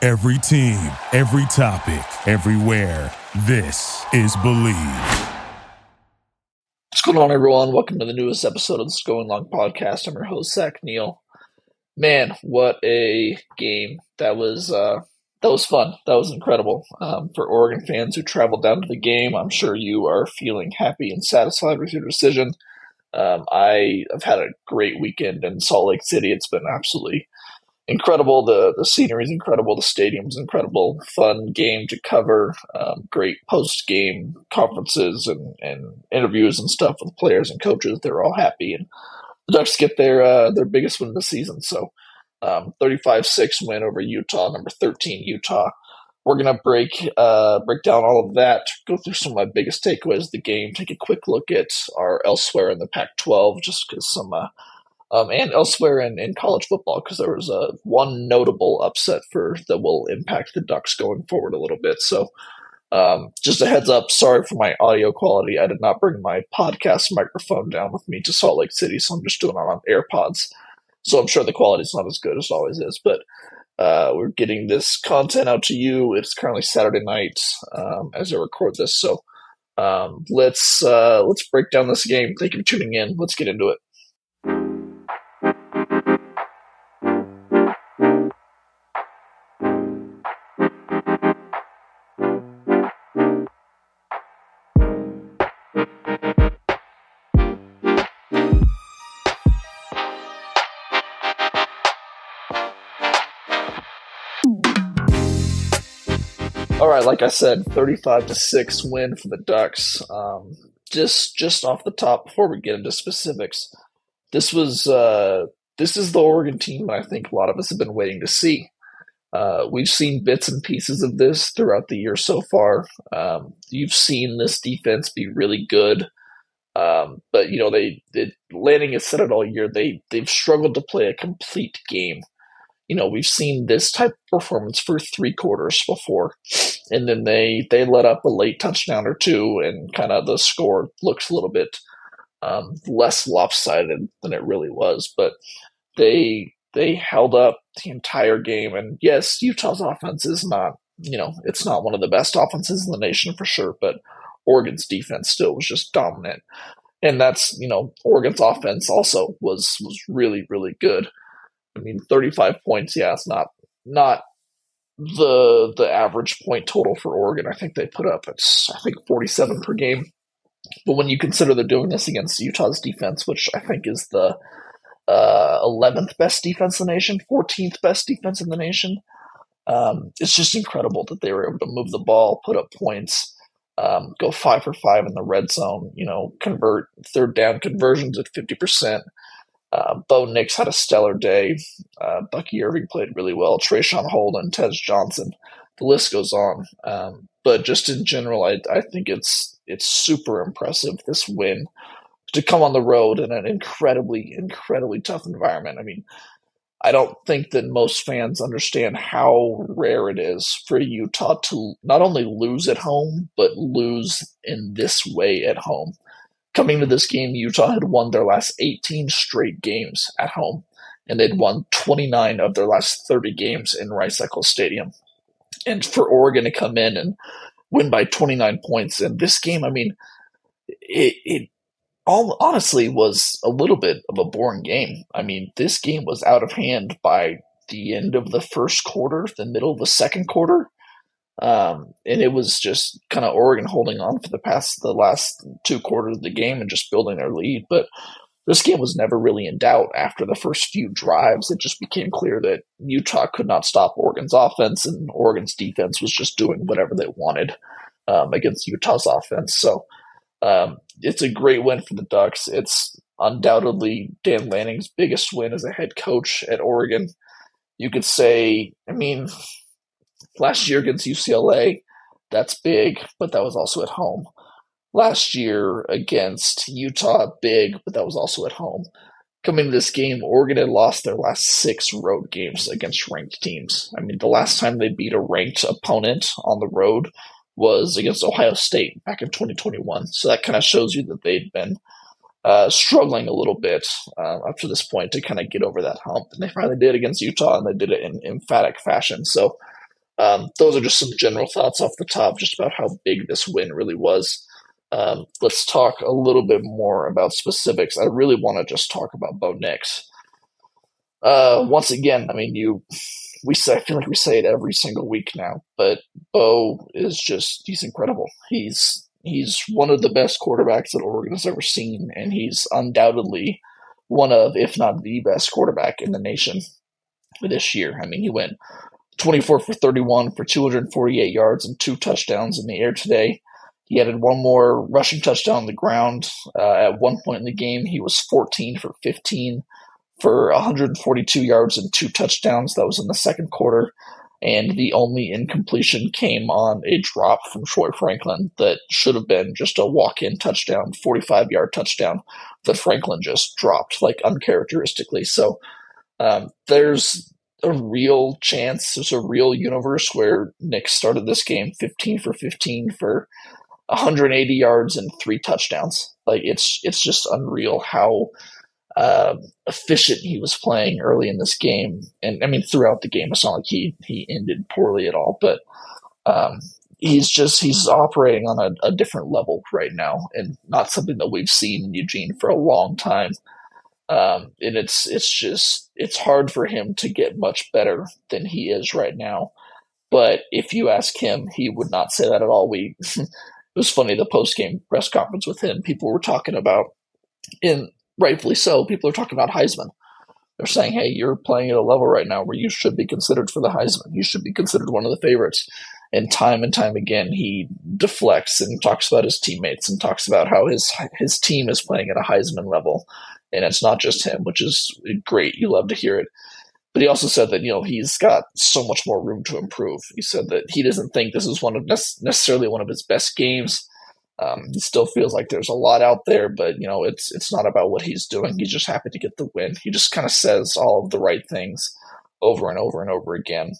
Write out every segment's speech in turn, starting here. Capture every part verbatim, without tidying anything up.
Every team, every topic, everywhere. This is Believe. What's going on, everyone? Welcome to the newest episode of this Going Long podcast. I'm your host, Zach Neal. Man, what a game. That was uh, that was fun. That was incredible. Um, for Oregon fans who traveled down to the game, I'm sure you are feeling happy and satisfied with your decision. Um, I have had a great weekend in Salt Lake City. It's been absolutely incredible. The the scenery is incredible. The stadium's incredible. Fun game to cover. Um, great post-game conferences and, and interviews and stuff with players and coaches. They're all happy. And the Ducks get their uh, their biggest win of the season. So um, thirty-five six win over Utah, number thirteen Utah. We're going to break uh, break down all of that, go through some of my biggest takeaways of the game, take a quick look at our elsewhere in the Pac twelve, just because some uh, – Um, and elsewhere in, in college football, because there was a one notable upset for that will impact the Ducks going forward a little bit. So um, just a heads up, sorry for my audio quality. I did not bring my podcast microphone down with me to Salt Lake City, so I'm just doing it on AirPods. So I'm sure the quality is not as good as it always is, but uh, we're getting this content out to you. It's currently Saturday night um, as I record this. So um, let's uh, let's break down this game. Thank you for tuning in. Let's get into it. All right, like I said, thirty-five to six win for the Ducks. Um, just just off the top, before we get into specifics, this was uh, this is the Oregon team that I think a lot of us have been waiting to see. Uh, we've seen bits and pieces of this throughout the year so far. Um, you've seen this defense be really good, um, but you know they, they Lanning has said it all year. They they've struggled to play a complete game. You know, we've seen this type of performance for three quarters before, and then they, they let up a late touchdown or two, and kind of the score looks a little bit um, less lopsided than it really was. But they they held up the entire game, and yes, Utah's offense is not, you know, it's not one of the best offenses in the nation for sure, but Oregon's defense still was just dominant. And that's, you know, Oregon's offense also was was really, really good. I mean, thirty-five points, yeah, it's not not the the average point total for Oregon. I think they put up, it's I think forty-seven per game. But when you consider they're doing this against Utah's defense, which I think is the uh, eleventh best defense in the nation, fourteenth best defense in the nation, um, it's just incredible that they were able to move the ball, put up points, um, go five for five in the red zone, you know, convert third down conversions at fifty percent. Uh, Bo Nix had a stellar day. Uh, Bucky Irving played really well. Trayshawn Holden, Tez Johnson, the list goes on. Um, but just in general, I, I think it's it's super impressive, this win, to come on the road in an incredibly, incredibly tough environment. I mean, I don't think that most fans understand how rare it is for Utah to not only lose at home, but lose in this way at home. Coming to this game, Utah had won their last eighteen straight games at home, and they'd won twenty-nine of their last thirty games in Rice-Eccles Stadium. And for Oregon to come in and win by twenty-nine points in this game, I mean, it, it all honestly was a little bit of a boring game. I mean, this game was out of hand by the end of the first quarter, the middle of the second quarter. Um, and it was just kind of Oregon holding on for the past the last two quarters of the game and just building their lead. But this game was never really in doubt after the first few drives. It just became clear that Utah could not stop Oregon's offense, and Oregon's defense was just doing whatever they wanted um, against Utah's offense. So um, it's a great win for the Ducks. It's undoubtedly Dan Lanning's biggest win as a head coach at Oregon. You could say, I mean, last year against U C L A, that's big, but that was also at home. Last year against Utah, big, but that was also at home. Coming to this game, Oregon had lost their last six road games against ranked teams. I mean, the last time they beat a ranked opponent on the road was against Ohio State back in twenty twenty-one. So that kind of shows you that they'd been uh, struggling a little bit uh, up to this point to kind of get over that hump. And they finally did against Utah, and they did it in emphatic fashion. So um, those are just some general thoughts off the top just about how big this win really was. Um, let's talk a little bit more about specifics. I really want to just talk about Bo Nix. Uh, once again, I mean, you, we say, I feel like we say it every single week now, but Bo is just, he's incredible. He's, he's one of the best quarterbacks that Oregon has ever seen. And he's undoubtedly one of, if not the best quarterback in the nation this year. I mean, he went twenty-four for thirty-one for two hundred forty-eight yards and two touchdowns in the air today. He added one more rushing touchdown on the ground. Uh, at one point in the game, he was fourteen for fifteen for one hundred forty-two yards and two touchdowns. That was in the second quarter. And the only incompletion came on a drop from Troy Franklin that should have been just a walk-in touchdown, forty-five-yard touchdown that Franklin just dropped, like, uncharacteristically. So um, there's a real chance, there's a real universe where Nix started this game fifteen for fifteen for one hundred eighty yards and three touchdowns. Like, it's it's just unreal how uh, efficient he was playing early in this game. And, I mean, throughout the game, it's not like he, he ended poorly at all. But um, he's just he's operating on a, a different level right now, and not something that we've seen in Eugene for a long time. Um, and it's it's just it's hard for him to get much better than he is right now. But if you ask him, he would not say that at all. We – It was funny, the post-game press conference with him, people were talking about, and rightfully so, people are talking about Heisman. They're saying, hey, you're playing at a level right now where you should be considered for the Heisman. You should be considered one of the favorites. And time and time again, he deflects and talks about his teammates and talks about how his his team is playing at a Heisman level. And it's not just him, which is great. You love to hear it. But he also said that, you know, he's got so much more room to improve. He said that he doesn't think this is one of necessarily one of his best games. Um, he still feels like there's a lot out there, but, you know, it's it's not about what he's doing. He's just happy to get the win. He just kind of says all of the right things over and over and over again.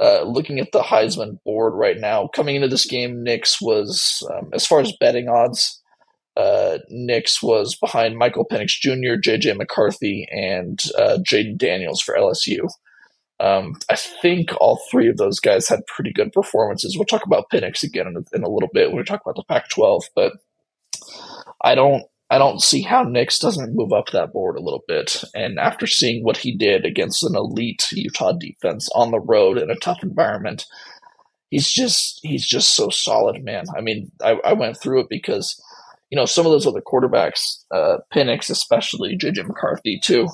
Uh, looking at the Heisman board right now, coming into this game, Nix was, um, as far as betting odds, Uh, Nix was behind Michael Penix Junior, J J. McCarthy, and uh, Jaden Daniels for L S U. Um, I think all three of those guys had pretty good performances. We'll talk about Penix again in a, in a little bit when we talk about the Pac twelve, but I don't I don't see how Nix doesn't move up that board a little bit. And after seeing what he did against an elite Utah defense on the road in a tough environment, he's just he's just so solid, man. I mean, I, I went through it because – you know, some of those other quarterbacks, uh, Penix especially, J J. McCarthy too,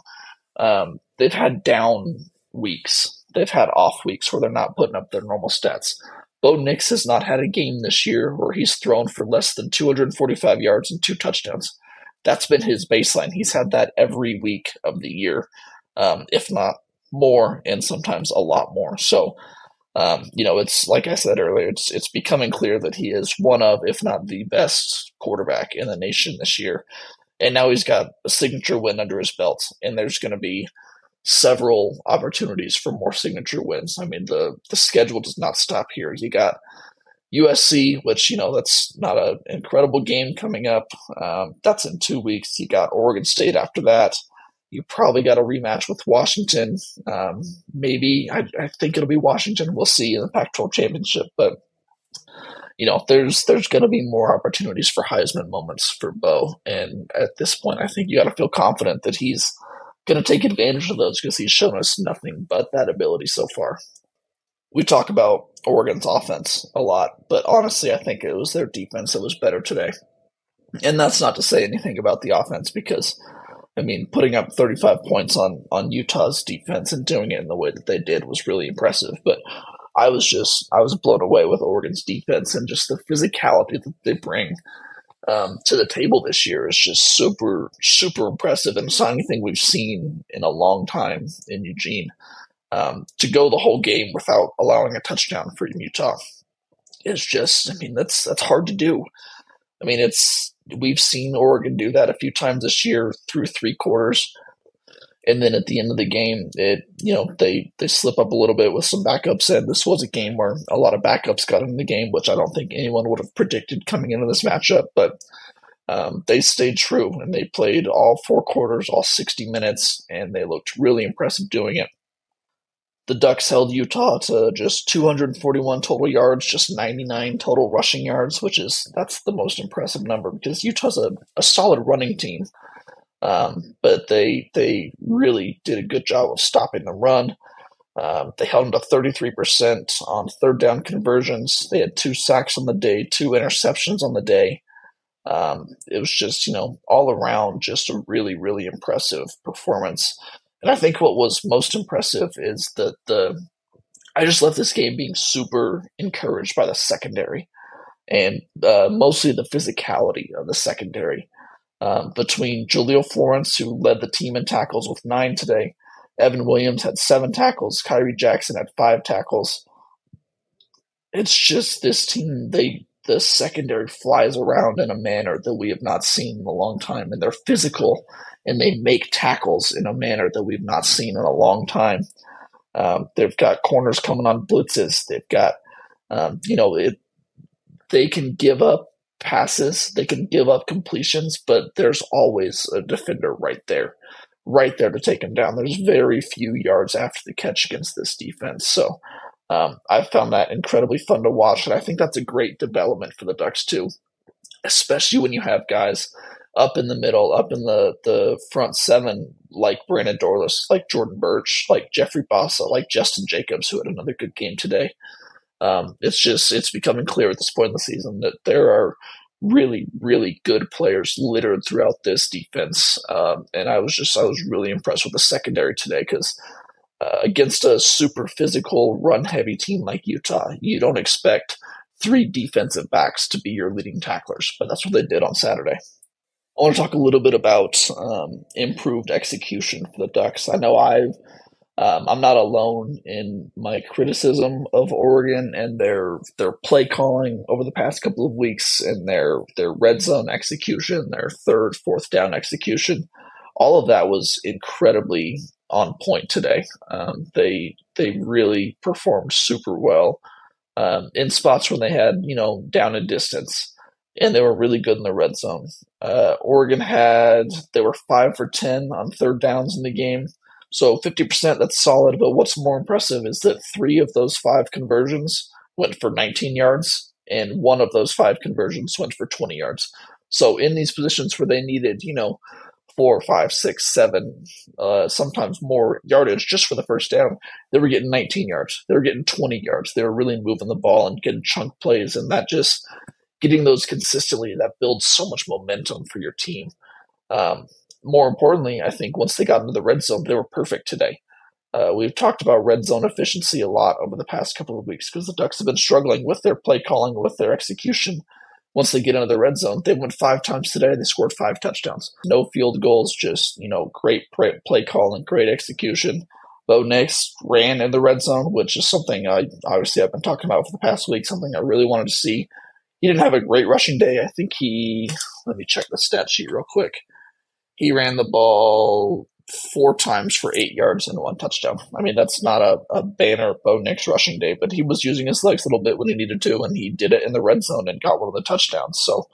um, they've had down weeks. They've had off weeks where they're not putting up their normal stats. Bo Nix has not had a game this year where he's thrown for less than two hundred forty-five yards and two touchdowns. That's been his baseline. He's had that every week of the year, um, if not more, and sometimes a lot more. So, Um, you know, it's like I said earlier, it's it's becoming clear that he is one of, if not the best quarterback in the nation this year. And now he's got a signature win under his belt, and there's going to be several opportunities for more signature wins. I mean, the, the schedule does not stop here. You got U S C, which, you know, that's not an incredible game coming up. Um, that's in two weeks. You got Oregon State after that. You probably got a rematch with Washington. Um, maybe I, I think it'll be Washington. We'll see in the Pac twelve championship. But you know, there's there's going to be more opportunities for Heisman moments for Bo. And at this point, I think you got to feel confident that he's going to take advantage of those because he's shown us nothing but that ability so far. We talk about Oregon's offense a lot, but honestly, I think it was their defense that was better today. And that's not to say anything about the offense because, I mean, putting up thirty-five points on, on Utah's defense and doing it in the way that they did was really impressive. But I was just, I was blown away with Oregon's defense and just the physicality that they bring um, to the table this year is just super, super impressive. And it's not anything we've seen in a long time in Eugene. Um, to go the whole game without allowing a touchdown for Utah is just, I mean, that's that's hard to do. I mean, it's we've seen Oregon do that a few times this year through three quarters, and then at the end of the game, it you know they they slip up a little bit with some backups. And this was a game where a lot of backups got in the game, which I don't think anyone would have predicted coming into this matchup. But um, they stayed true and they played all four quarters, all sixty minutes, and they looked really impressive doing it. The Ducks held Utah to just two hundred forty-one total yards, just ninety-nine total rushing yards, which is that's the most impressive number because Utah's a, a solid running team. Um, but they they really did a good job of stopping the run. Um, they held them to thirty-three percent on third down conversions. They had two sacks on the day, two interceptions on the day. Um, it was just, you know, all around just a really, really impressive performance. And I think what was most impressive is that the I just left this game being super encouraged by the secondary and uh, mostly the physicality of the secondary. Um, between Jaleel Florence, who led the team in tackles with nine today, Evan Williams had seven tackles, Kyrie Jackson had five tackles. It's just this team, they the secondary flies around in a manner that we have not seen in a long time, and they're physical. And they make tackles in a manner that we've not seen in a long time. Um, they've got corners coming on blitzes. They've got, um, you know, it, they can give up passes. They can give up completions, but there's always a defender right there, right there to take them down. There's very few yards after the catch against this defense. So um, I found that incredibly fun to watch, and I think that's a great development for the Ducks too, especially when you have guys – up in the middle, up in the, the front seven, like Brandon Dorlus, like Jordan Birch, like Jeffrey Bossa, like Justin Jacobs, who had another good game today. Um, it's just, it's becoming clear at this point in the season that there are really, really good players littered throughout this defense. Um, and I was just, I was really impressed with the secondary today because uh, against a super physical, run-heavy team like Utah, you don't expect three defensive backs to be your leading tacklers, but that's what they did on Saturday. I want to talk a little bit about um, improved execution for the Ducks. I know I've, um, I'm not alone in my criticism of Oregon and their their play calling over the past couple of weeks and their their red zone execution, their third, fourth down execution. All of that was incredibly on point today. Um, they they really performed super well um, in spots when they had, you know, down and distance. And they were really good in the red zone. Uh, Oregon had, they were five for ten on third downs in the game. So fifty percent, that's solid. But what's more impressive is that three of those five conversions went for nineteen yards, and one of those five conversions went for twenty yards. So in these positions where they needed, you know, four, five, six, seven, uh, sometimes more yardage just for the first down, they were getting nineteen yards. They were getting twenty yards. They were really moving the ball and getting chunk plays, and that just – getting those consistently, that builds so much momentum for your team. Um, more importantly, I think once they got into the red zone, they were perfect today. Uh, we've talked about red zone efficiency a lot over the past couple of weeks because the Ducks have been struggling with their play calling, with their execution. Once they get into the red zone, they went five times today. They scored five touchdowns. No field goals, just you know, great play calling, great execution. Bo Nix ran in the red zone, which is something I obviously I've been talking about for the past week, something I really wanted to see. He didn't have a great rushing day. I think he, let me check the stat sheet real quick. He ran the ball four times for eight yards and one touchdown. I mean, that's not a, a banner Bo Nix rushing day, but he was using his legs a little bit when he needed to, and he did it in the red zone and got one of the touchdowns. So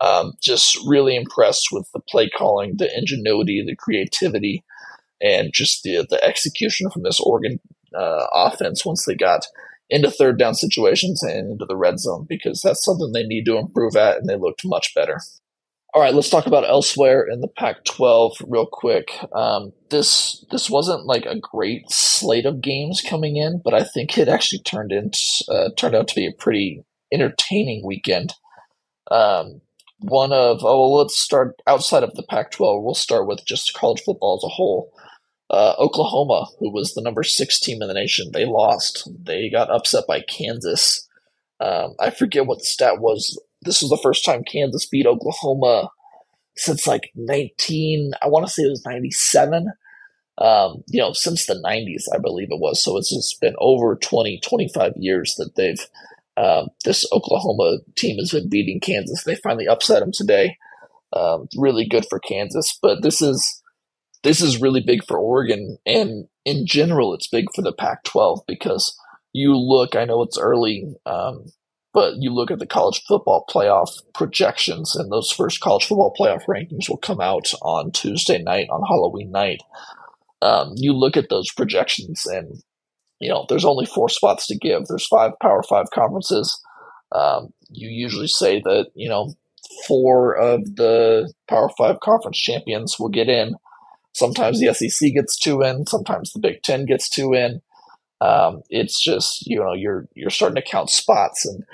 um, just really impressed with the play calling, the ingenuity, the creativity, and just the, the execution from this Oregon uh, offense once they got into third down situations and into the red zone because that's something they need to improve at, and they looked much better. All right, let's talk about elsewhere in the Pac twelve real quick. Um, this this wasn't like a great slate of games coming in, but I think it actually turned into uh, turned out to be a pretty entertaining weekend. Um, one of oh, well, let's start outside of the Pac twelve. We'll start with just college football as a whole. Uh, Oklahoma, who was the number six team in the nation, they lost. They got upset by Kansas. Um, I forget what the stat was. This was the first time Kansas beat Oklahoma since like nineteen, I want to say it was ninety-seven, um, you know, since the nineties, I believe it was. So it's just been over twenty, twenty-five years that they've, um, this Oklahoma team has been beating Kansas. They finally upset them today. Um, really good for Kansas, but this is, this is really big for Oregon. And in general, it's big for the Pac twelve because you look, I know it's early, um, but you look at the college football playoff projections, and those first college football playoff rankings will come out on Tuesday night, on Halloween night. Um, you look at those projections, and you know there's only four spots to give. There's five Power Five conferences. Um, you usually say that you know four of the Power Five conference champions will get in. Sometimes the S E C gets two in. Sometimes the Big Ten gets two in. Um, it's just, you know, you're you're starting to count spots, and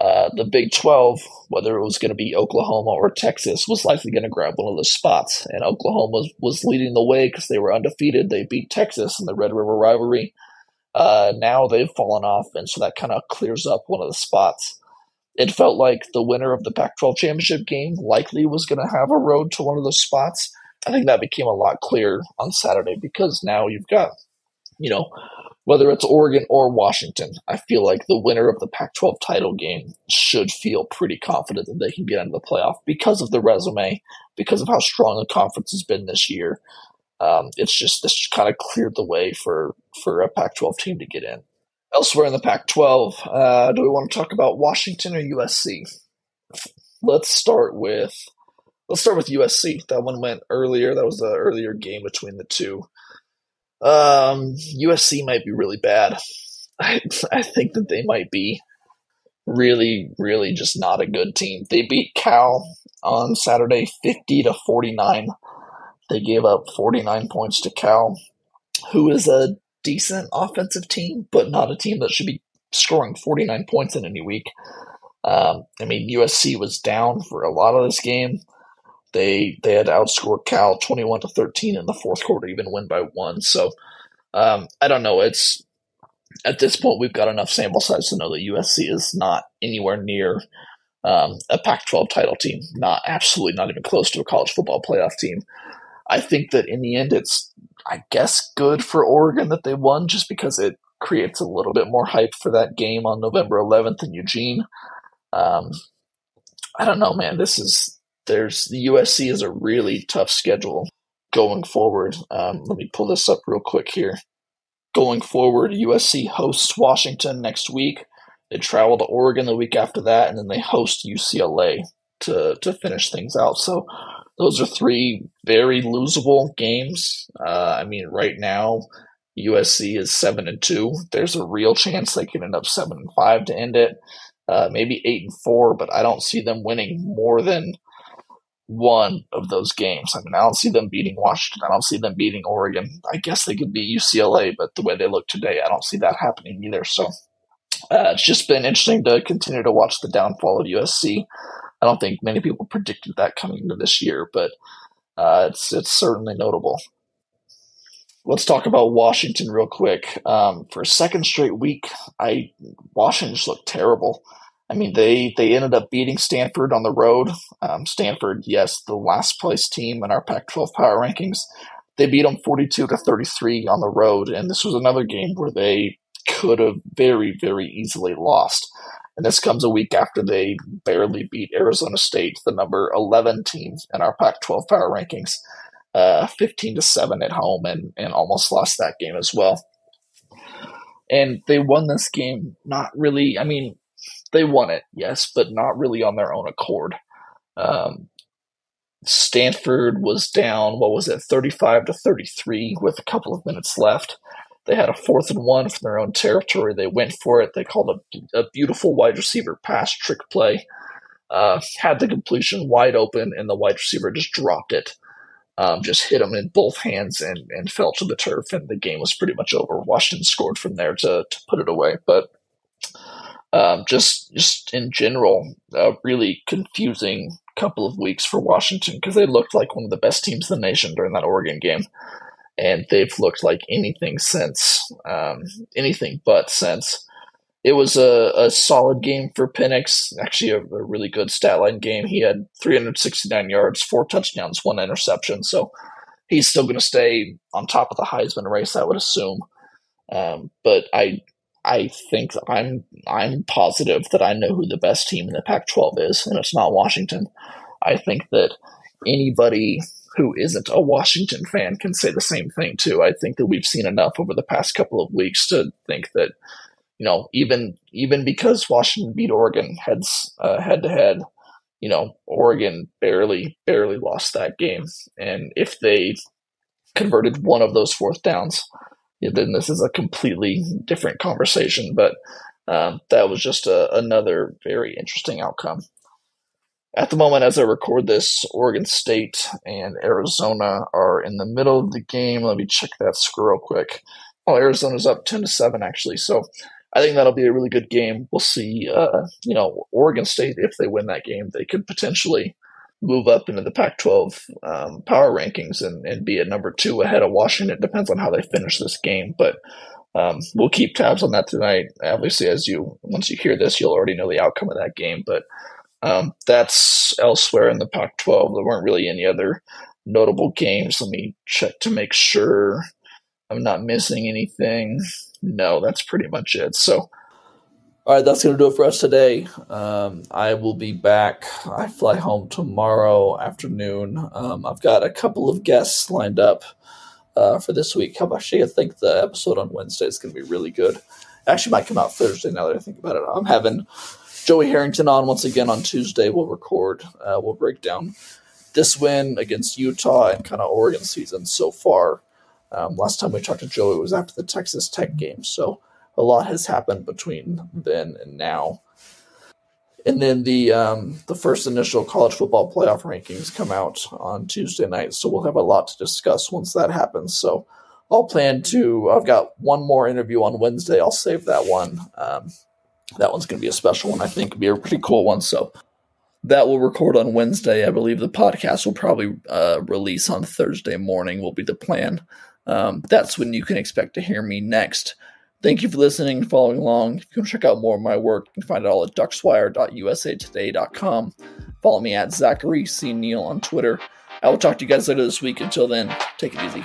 uh, the Big twelve, whether it was going to be Oklahoma or Texas, was likely going to grab one of those spots, and Oklahoma was, was leading the way because they were undefeated. They beat Texas in the Red River rivalry. Uh, now they've fallen off, and so that kind of clears up one of the spots. It felt like the winner of the Pac twelve championship game likely was going to have a road to one of those spots. I think that became a lot clearer on Saturday because now you've got, you know, whether it's Oregon or Washington, I feel like the winner of the Pac twelve title game should feel pretty confident that they can get into the playoff because of the resume, because of how strong the conference has been this year. Um, it's just this kind of cleared the way for, for a Pac twelve team to get in. Elsewhere in the Pac twelve, uh, do we want to talk about Washington or U S C? Let's start with let's start with U S C. That one went earlier. That was the earlier game between the two. Um, U S C might be really bad. I, I think that they might be really, really just not a good team. They beat Cal on Saturday fifty to forty-nine. They gave up forty-nine points to Cal, who is a decent offensive team, but not a team that should be scoring forty-nine points in any week. Um, I mean, U S C was down for a lot of this game. They they had outscored Cal twenty-one to thirteen in the fourth quarter, even win by one. So um, I don't know. It's at this point we've got enough sample size to know that U S C is not anywhere near um, a Pac twelve title team. Not absolutely not even close to a college football playoff team. I think that in the end, it's I guess good for Oregon that they won, just because it creates a little bit more hype for that game on November eleventh in Eugene. Um, I don't know, man. This is. There's the U S C is a really tough schedule going forward. Um, let me pull this up real quick here. Going forward, U S C hosts Washington next week. They travel to Oregon the week after that, and then they host U C L A to to finish things out. So those are three very losable games. Uh, I mean, right now U S C is seven and two. There's a real chance they can end up seven and five to end it. Uh, maybe eight and four, but I don't see them winning more than one of those games. I mean, I don't see them beating Washington. I don't see them beating Oregon. I guess they could beat U C L A, but the way they look today, I don't see that happening either. So uh, it's just been interesting to continue to watch the downfall of U S C. I don't think many people predicted that coming into this year, but uh, it's it's certainly notable. Let's talk about Washington real quick. Um, for a second straight week, I Washington just looked terrible. I mean, they, they ended up beating Stanford on the road. Um, Stanford, yes, the last place team in our Pac twelve power rankings. They beat them forty-two to thirty-three on the road, and this was another game where they could have very, very easily lost. And this comes a week after they barely beat Arizona State, the number eleven team in our Pac twelve power rankings, uh, fifteen to seven at home, and, and almost lost that game as well. And they won this game not really, I mean, they won it, yes, but not really on their own accord. Um, Stanford was down, what was it, thirty-five to thirty-three with a couple of minutes left. They had a fourth and one from their own territory. They went for it. They called a, a beautiful wide receiver pass trick play. uh, had the completion wide open, and the wide receiver just dropped it. Um, just hit him in both hands and, and fell to the turf, and the game was pretty much over. Washington scored from there to, to put it away. But um, just just in general, a really confusing couple of weeks for Washington, because they looked like one of the best teams in the nation during that Oregon game, and they've looked like anything since, um, anything but since. It was a, a solid game for Penix, actually a, a really good stat line game. He had three hundred sixty-nine yards, four touchdowns, one interception, so he's still going to stay on top of the Heisman race, I would assume. Um, but I I think I'm, I'm positive that I know who the best team in the Pac twelve is, and it's not Washington. I think that anybody who isn't a Washington fan can say the same thing, too. I think that we've seen enough over the past couple of weeks to think that, you know, even even because Washington beat Oregon heads uh, head to head, you know, Oregon barely barely lost that game. And if they converted one of those fourth downs, then this is a completely different conversation. But um, that was just a, another very interesting outcome. At the moment, as I record this, Oregon State and Arizona are in the middle of the game. Let me check that score real quick. Oh, Arizona's up ten to seven, actually. So I think that'll be a really good game. We'll see, uh, you know, Oregon State, if they win that game, they could potentially move up into the Pac twelve um, power rankings and, and be at number two ahead of Washington. It depends on how they finish this game, but um, we'll keep tabs on that tonight. Obviously, as you once you hear this, you'll already know the outcome of that game, but um, that's elsewhere in the Pac twelve. There weren't really any other notable games. Let me check to make sure I'm not missing anything. No, that's pretty much it. So, all right, that's going to do it for us today. Um, I will be back. I fly home tomorrow afternoon. Um, I've got a couple of guests lined up uh, for this week. How about you? I think the episode on Wednesday is going to be really good. Actually, might come out Thursday now that I think about it. I'm having Joey Harrington on once again on Tuesday. We'll record. Uh, we'll break down this win against Utah and kind of Oregon season so far. Um, last time we talked to Joey was after the Texas Tech game, so a lot has happened between then and now. And then the um, the first initial college football playoff rankings come out on Tuesday night, so we'll have a lot to discuss once that happens. So I'll plan to, I've got one more interview on Wednesday. I'll save that one. Um, that one's going to be a special one, I think. It'll be a pretty cool one, so that will record on Wednesday. I believe the podcast will probably uh, release on Thursday morning will be the plan. Um, that's when you can expect to hear me next. Thank you for listening and following along. If you want to check out more of my work, you can find it all at ducks wire dot u s a today dot com. Follow me at Zachary C. Neal on Twitter. I will talk to you guys later this week. Until then, take it easy.